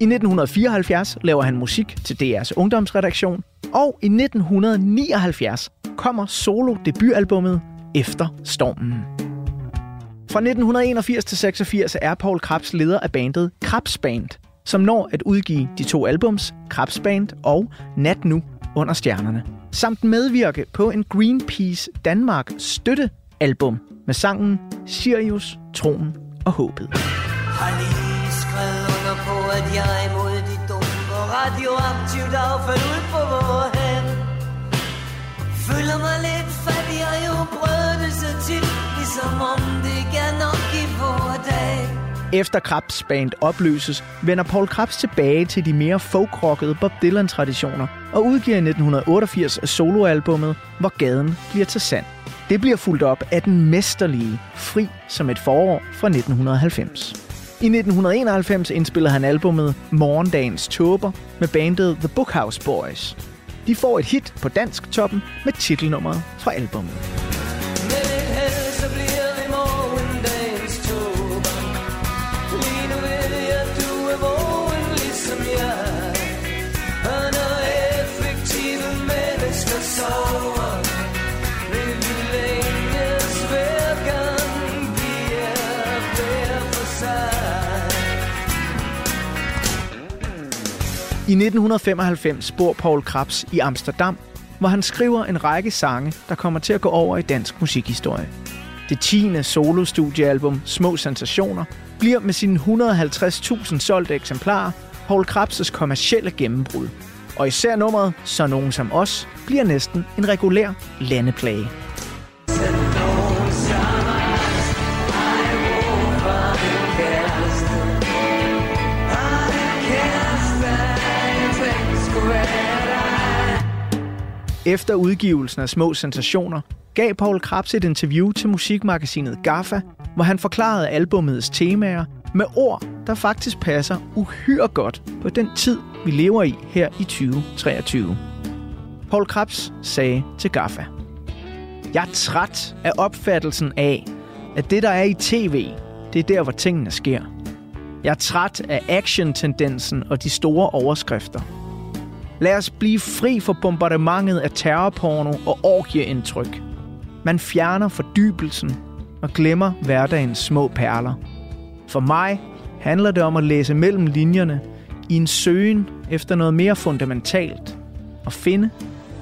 I nitten fireoghalvfjerds laver han musik til D R's ungdomsredaktion, og i nitten nioghalvfjerds kommer solo-debutalbummet Efter Stormen. Fra nitten enogfirs til seksogfirs er Poul Krebs leder af bandet Krebs Band, som når at udgive de to albums Krebs Band og Nat Nu under stjernerne, samt medvirke på en Greenpeace Danmark støttealbum med sangen Sirius, Troen og Håbet. På at jeg imod de dumper radioaktivt affald ud på vores hand. Føler mig lidt fattig, jeg jo prøvede det så tit, ligesom om det ikke er nok i vores dag. Efter Krebs Band opløses, vender Poul Krebs tilbage til de mere folkrockede Bob Dylan-traditioner og udgiver i nitten otteogfirs soloalbummet Hvor gaden bliver til sand. Det bliver fulgt op af den mesterlige Fri som et forår fra nitten halvfems. I nitten enoghalvfems indspiller han albumet Morgendagens Tåber med bandet The Bookhouse Boys. De får et hit på dansk toppen med titelnummeret fra albumet. I nitten femoghalvfems bor Poul Krebs i Amsterdam, hvor han skriver en række sange, der kommer til at gå over i dansk musikhistorie. Det tiende solostudiealbum Små Sensationer bliver med sine et hundrede og halvtreds tusind solgte eksemplarer Poul Krebs' kommercielle gennembrud. Og især nummeret Så Nogen Som Os bliver næsten en regulær landeplage. Efter udgivelsen af Små Sensationer gav Poul Krebs et interview til musikmagasinet Gaffa, hvor han forklarede albummets temaer med ord, der faktisk passer uhyre godt på den tid, vi lever i her i tyve treogtyve. Poul Krebs sagde til Gaffa: "Jeg er træt af opfattelsen af, at det, der er i tv, det er der, hvor tingene sker. Jeg er træt af action-tendensen og de store overskrifter. Lad os blive fri for bombardementet af terrorporno og orgieindtryk. Man fjerner fordybelsen og glemmer hverdagens små perler. For mig handler det om at læse mellem linjerne i en søgen efter noget mere fundamentalt og finde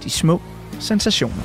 de små sensationer."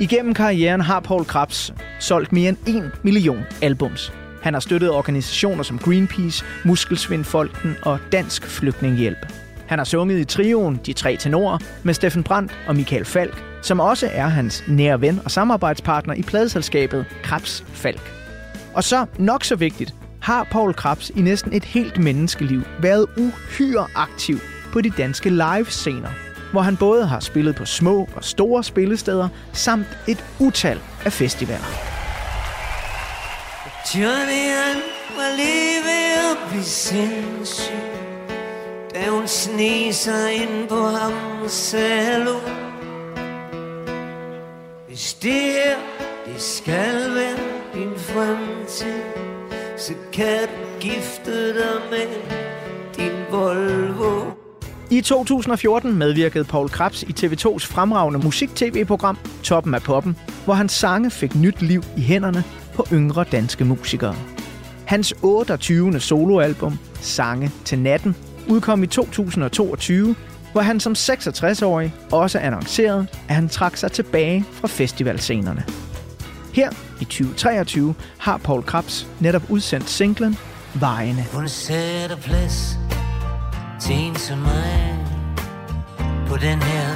Igennem karrieren har Poul Krebs solgt mere end en million albums. Han har støttet organisationer som Greenpeace, Muskelsvindfolken og Dansk Flygtningehjælp. Han har sunget i trioen De Tre Tenorer med Steffen Brandt og Michael Falk, som også er hans nære ven og samarbejdspartner i pladeselskabet Krebs Falk. Og så, nok så vigtigt, har Poul Krebs i næsten et helt menneskeliv været uhyre aktiv på de danske live-scener, hvor han både har spillet på små og store spillesteder, samt et utal af festivaler. Johnny, var lige ved at blive sindssyg, da hun sneg sig ind på ham og sagde hallo. Hvis det her, det skal være din fremtid, så kan du gifte dig med din Volvo. I to tusind og fjorten medvirkede Poul Krebs i T V to's fremragende musik-tv-program Toppen af Poppen, hvor hans sange fik nyt liv i hænderne på yngre danske musikere. Hans otteogtyvende soloalbum, Sange til Natten, udkom i to tusind og toogtyve, hvor han som seksogtres-årig også annoncerede, at han trak sig tilbage fra festivalscenerne. Her i tyve treogtyve har Poul Krebs netop udsendt singlen Vejene. Hun sætter plads til en som mig på den her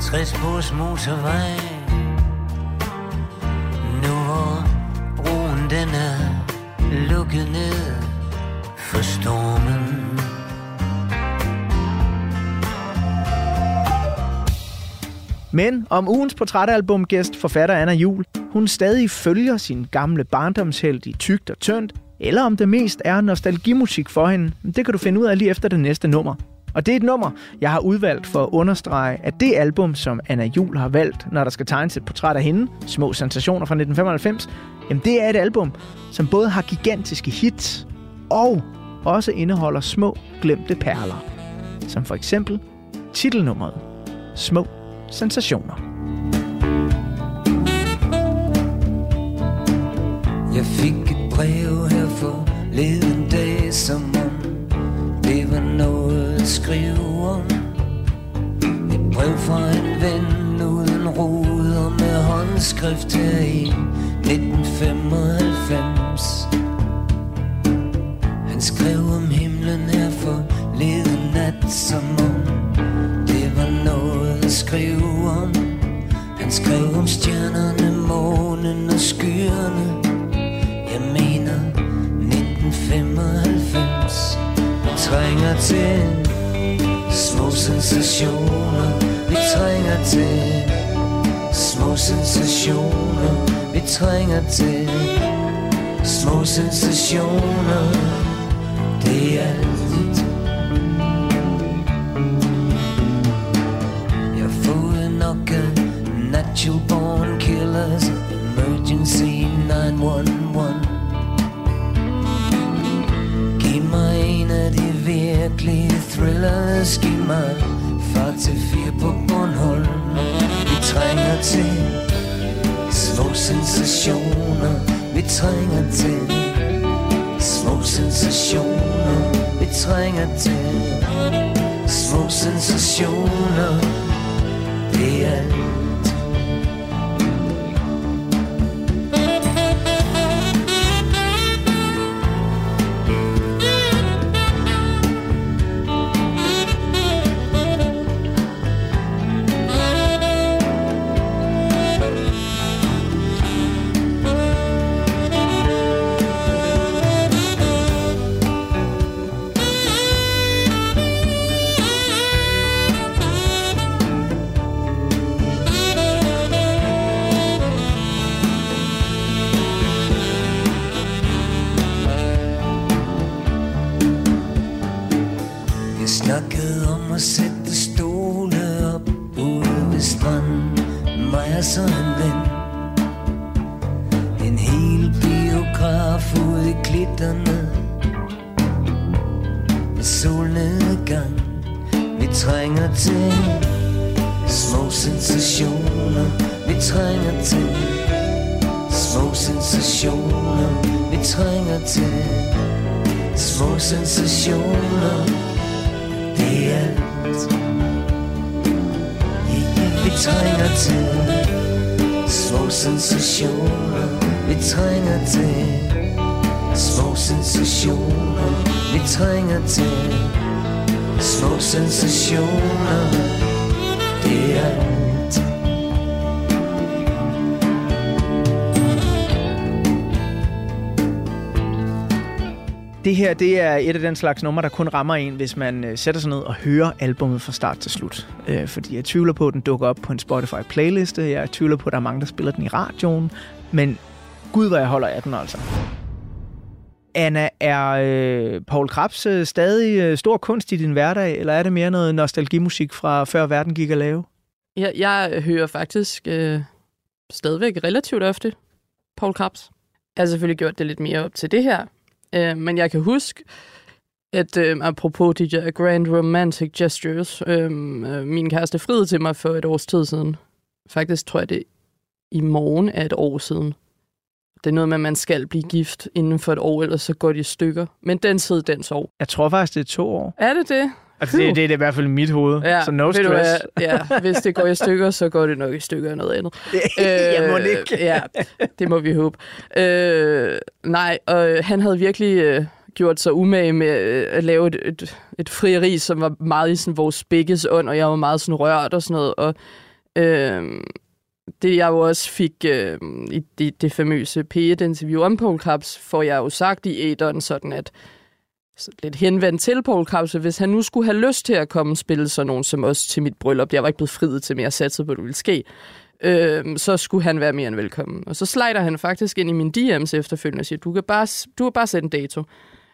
tres-spors motorvej. Nu hvor broen den er lukket ned for stormen, men om ugens portrætalbumgæst forfatter Anna Juul, hun stadig følger sin gamle barndomshelt i tykt og tyndt, eller om det mest er nostalgimusik for hende, det kan du finde ud af lige efter det næste nummer. Og det er et nummer, jeg har udvalgt for at understrege, at det album, som Anna Juul har valgt, når der skal tegnes et portræt af hende, Små Sensationer fra nitten femoghalvfems, jamen det er et album, som både har gigantiske hits og også indeholder små glemte perler. Som for eksempel titelnummeret Små Sensationer. Jeg fik et brev her forleden dag, som om det var noget at skrive om. Et brev fra en ven uden ruder med håndskrift her i nitten femoghalvfems. Han skrev om himlen her forleden nat, som om skrive om. Han skrev om stjernerne, månen og skyerne. Jeg mener nitten femoghalvfems. Vi trænger til små sensationer. Vi trænger til små sensationer. Vi trænger til små sensationer. Det er lidt. Natural born killers, emergency nine one one. Giv mig en af de virkelige thrillers. Giv mig far til fire på Bornholm. Vi trænger til små sensationer. Vi trænger til små sensationer. Vi trænger til små sensationer. Det er det her, det er et af den slags numre, der kun rammer en, hvis man øh, sætter sig ned og hører albumet fra start til slut. Øh, fordi jeg tvivler på, at den dukker op på en Spotify-playliste. Jeg tvivler på, at der er mange, der spiller den i radioen. Men gud, hvor jeg holder af den, altså. Anna, er øh, Poul Krebs øh, stadig øh, stor kunst i din hverdag, eller er det mere noget nostalgimusik fra før verden gik at lave? Jeg, jeg hører faktisk øh, stadigvæk relativt ofte Poul Krebs. Jeg har selvfølgelig gjort det lidt mere op til det her, øh, men jeg kan huske, at øh, apropos de uh, Grand Romantic Gestures, øh, min kæreste Fride til mig for et års tid siden. Faktisk tror jeg, det i morgen er et år siden. Det er noget med, at man skal blive gift inden for et år, ellers så går de i stykker. Men den tid, den sov. Jeg tror faktisk, det er to år. Er det det? Altså, det, det, det er det i hvert fald i mit hoved, ja, så no stress. Du, ja, ja, hvis det går i stykker, så går det nok i stykker og noget andet. øh, jeg må ikke. Ja, det må vi håbe. Øh, nej, og han havde virkelig øh, gjort sig umage med at lave et, et, et frieri, som var meget i sådan, vores begges ånd, og jeg var meget sådan, rørt og sådan noget. Og, øh, det jeg jo også fik øh, i det, det famøse P et-interview om Poul Krebs, får jeg jo sagt i æderen sådan, at lidt henvendt til Poul Krebs, hvis han nu skulle have lyst til at komme og spille sådan nogen som os til mit bryllup, jeg var ikke blevet friet til, men jeg satte på, at det ville ske, øh, så skulle han være mere end velkommen. Og så slider han faktisk ind i min D M's efterfølgende og siger, du kan bare, du kan bare sætte en dato.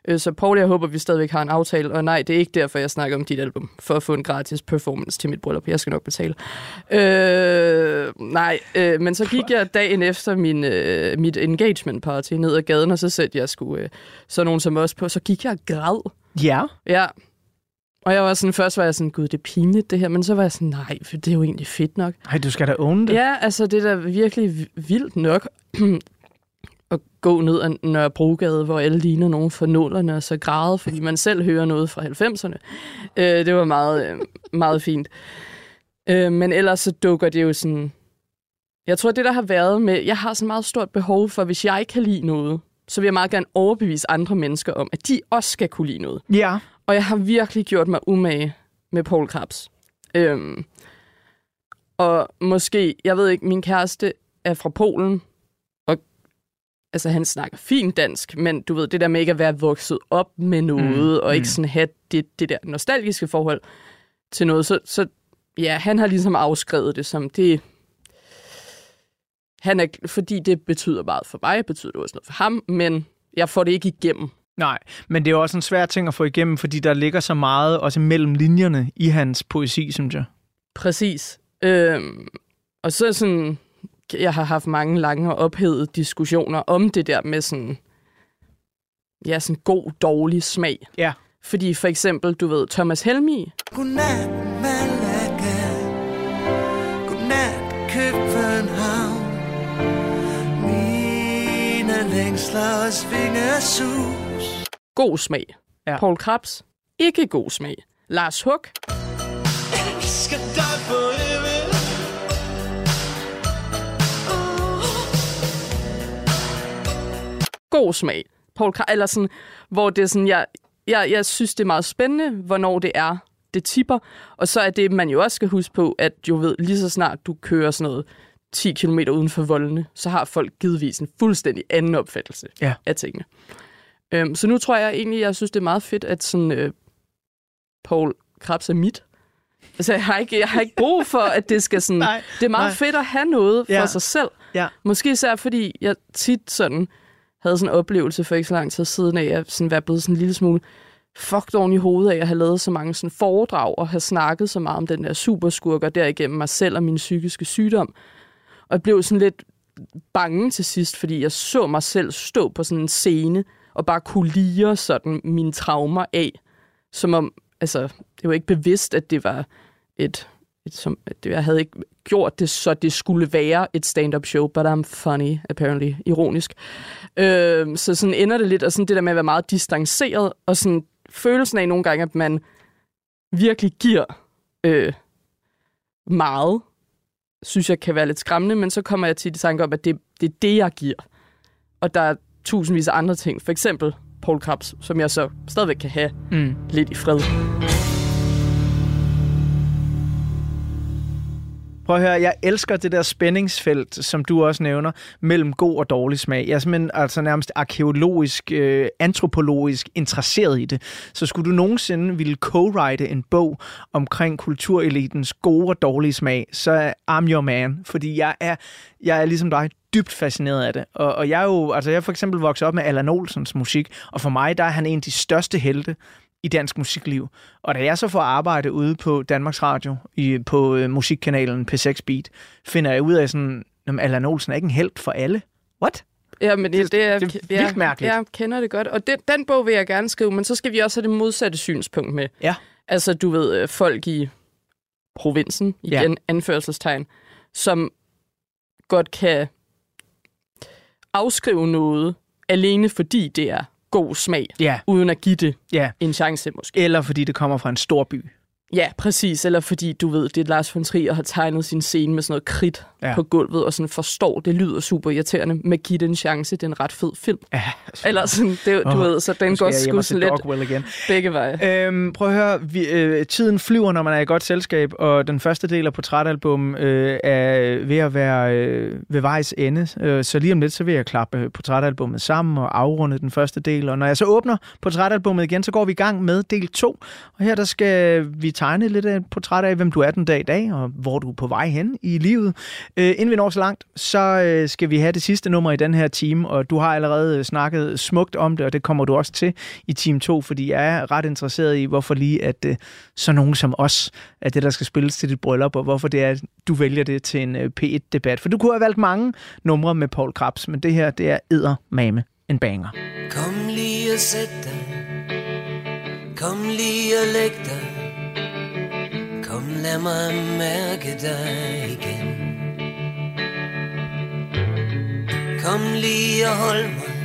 Øh, så Poul, jeg håber, vi stadigvæk har en aftale, og nej, det er ikke derfor, jeg snakker om dit album, for at få en gratis performance til mit bryllup. Jeg skal nok betale. Øh, nej, øh, men så gik jeg dagen efter min, øh, mit engagement party ned ad gaden, og så sætte jeg sgu øh, sådan nogen som os på, så gik jeg og græd. Ja? Ja. Og jeg var sådan, først var jeg sådan, gud, det er pinligt det her, men så var jeg sådan, nej, for det er jo egentlig fedt nok. Nej, du skal da own det. Ja, altså det er da virkelig vildt nok. At gå ned ad Nørrebrogade, hvor alle ligner nogen fra nullerne, og så græde, fordi man selv hører noget fra halvfemserne. Øh, det var meget, meget fint. Øh, men ellers så dukker det jo sådan... Jeg tror, det der har været med... Jeg har sådan meget stort behov for, hvis jeg ikke kan lide noget, så vil jeg meget gerne overbevise andre mennesker om, at de også skal kunne lide noget. Ja. Og jeg har virkelig gjort mig umage med Poul Krebs. Øh, og måske... Jeg ved ikke, min kæreste er fra Polen. Altså, han snakker fint dansk, men du ved, det der med ikke at være vokset op med noget, mm, og ikke mm. sådan have det, det der nostalgiske forhold til noget, så, så ja, han har ligesom afskrevet det som det... Han er, fordi det betyder meget for mig, betyder det også noget for ham, men jeg får det ikke igennem. Nej, men det er også en svær ting at få igennem, fordi der ligger så meget også mellem linjerne i hans poesi, synes jeg. Præcis. Øhm, og så sådan... Jeg har haft mange lange og ophedede diskussioner om det der med sådan, ja, sådan god, dårlig smag. Ja. Fordi for eksempel, du ved, Thomas Helmig. Godnat, Malaga. Godnat, København. Mine længsler og svingesus. God smag. Ja. Poul Krebs. Ikke god smag. Lars Hug. Elsker dig på evigt. God smag, Poul Krebs, eller sådan, hvor det er sådan, jeg, jeg, jeg synes, det er meget spændende, hvornår det er, det tipper. Og så er det, man jo også skal huske på, at jo ved, lige så snart du kører sådan noget ti kilometer uden for voldene, så har folk givetvis en fuldstændig anden opfattelse ja. af tingene. Øhm, så nu tror jeg egentlig, jeg synes, det er meget fedt, at sådan, øh, Poul Krebs er mit. Altså, jeg har, ikke, jeg har ikke brug for, at det skal sådan... nej, det er meget nej. fedt at have noget for ja. sig selv. Ja. Måske især, fordi jeg tit sådan... havde sådan en oplevelse for ikke så lang tid siden af, at jeg sådan var blevet sådan en lille smule fucked oven i hovedet af, at have lavet så mange sådan foredrag, og have snakket så meget om den der superskurk, og derigennem mig selv og min psykiske sygdom. Og jeg blev sådan lidt bange til sidst, fordi jeg så mig selv stå på sådan en scene, og bare kunne lire sådan mine traumer af, som om, altså, det var ikke bevidst, at det var et, et som, at jeg havde ikke gjort det, så det skulle være et stand-up show, but I'm funny, apparently, ironisk. Øh, så sådan ender det lidt, og sådan det der med at være meget distanceret, og sådan følelsen af nogle gange, at man virkelig giver øh, meget, synes jeg kan være lidt skræmmende, men så kommer jeg til at tænke om, at det, det er det, jeg giver. Og der er tusindvis af andre ting, for eksempel Poul Krebs, som jeg så stadigvæk kan have mm. lidt i fred. Prøv at høre, jeg elsker det der spændingsfelt, som du også nævner, mellem god og dårlig smag. Jeg er simpelthen altså nærmest arkæologisk, øh, antropologisk interesseret i det. Så skulle du nogensinde ville co-write en bog omkring kulturelitens gode og dårlige smag, så er I'm your man, fordi jeg er, jeg er ligesom dig dybt fascineret af det. Og, og jeg er jo, altså jeg for eksempel vokset op med Allan Olsens musik, og for mig, der er han en af de største helte i dansk musikliv. Og da jeg så får arbejde ude på Danmarks Radio, i, på øh, musikkanalen P seks Beat, finder jeg ud af sådan, at Allan Olsen er ikke en helt for alle. What? Ja, men det, det, er, det er vildt mærkeligt. Jeg, jeg kender det godt, og det, den bog vil jeg gerne skrive, men så skal vi også have det modsatte synspunkt med. Ja. Altså, du ved, folk i provinsen, i ja. anførselstegn, som godt kan afskrive noget alene, fordi det er god smag, ja. uden at give det ja. en chance måske. Eller fordi det kommer fra en stor by. Ja, præcis. Eller fordi, du ved, det er Lars von Trier, har tegnet sin scene med sådan noget kridt ja. på gulvet, og sådan forstår, det lyder super irriterende, men giv det en chance, det er en ret fed film. Ja, eller sådan, det, du oh, ved, så den går sgu sådan lidt Dogwell igen. Begge veje. Øhm, prøv at høre, vi, øh, tiden flyver, når man er i godt selskab, og den første del af portrætalbum øh, er ved at være øh, ved vejs ende, øh, så lige om lidt, så vil jeg klappe portrætalbummet sammen og afrunde den første del, og når jeg så åbner portrætalbummet igen, så går vi i gang med del to, og her der skal vi tegne lidt af et portræt af, hvem du er den dag i dag, og hvor du er på vej hen i livet. Øh, inden vi når så langt, så øh, skal vi have det sidste nummer i den her time, og du har allerede snakket smukt om det, og det kommer du også til i time to, fordi jeg er ret interesseret i, hvorfor lige at øh, så nogen som os er det, der skal spilles til dit bryllup, og hvorfor det er, at du vælger det til en øh, P et-debat. For du kunne have valgt mange numre med Poul Krebs, men det her, det er eddermame en banger. Kom lige og sæt dig. Kom lige og læg dig. Kom, lad mig mærke dig igen. Kom lige og hold mig.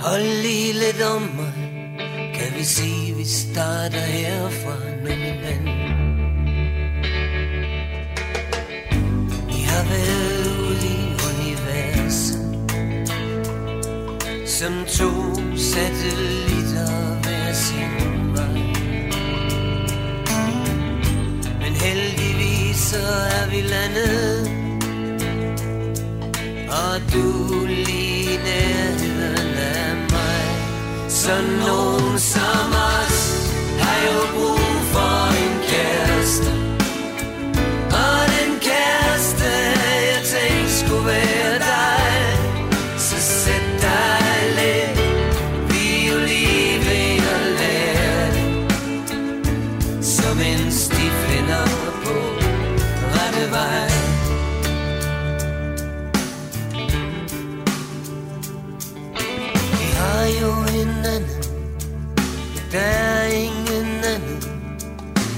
Hold lige lidt om mig. Kan vi sige, vi starter herfra nu, min ven. Vi har været ude i universet, som to satellitter hver sin vej. Heldigvis så er vi landet, og du lige nærheden af mig. Så nogen som os har jo brug for en kæreste, og den kæreste jeg tænkte skulle være dig. Så sæt dig lidt, vi er jo lige ved at lære det, som en stif på rette vej. Vi har jo hinanden, der er ingen anden.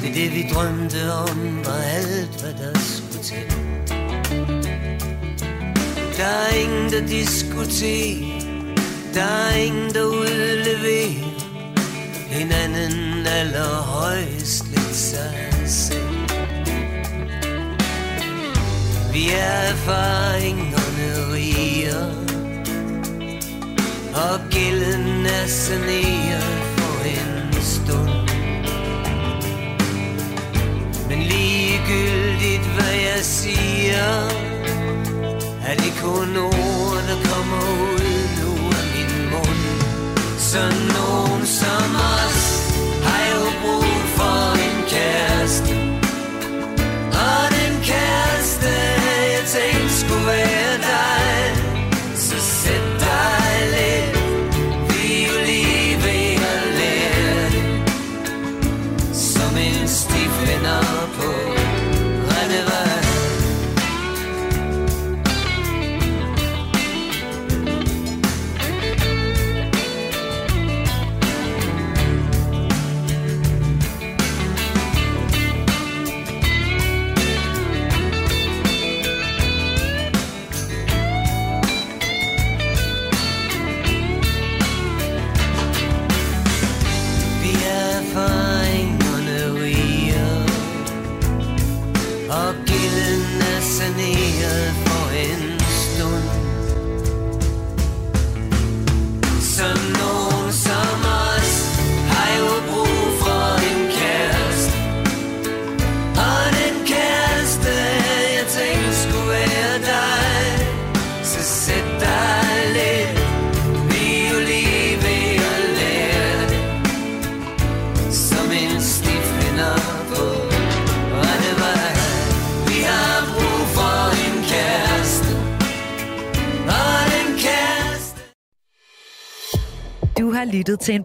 Det er det vi drømte om, var alt hvad der skulle til. Der er ingen der diskuterer, der er ingen der udleverer hinanden allerhøjst lidt sig selv. Vi er erfaringerne riger, og gælden er saneret for en stund. Men ligegyldigt hvad jeg siger, er det kun ord der kommer ud nu af min mund. Så nogen som os har jo brug for en kæreste, og den kæreste ting skulle være dig. Så sæt dig lidt, vi er jo lige ved at lære det, som en stiflænder på rette vej. Du har lyttet til en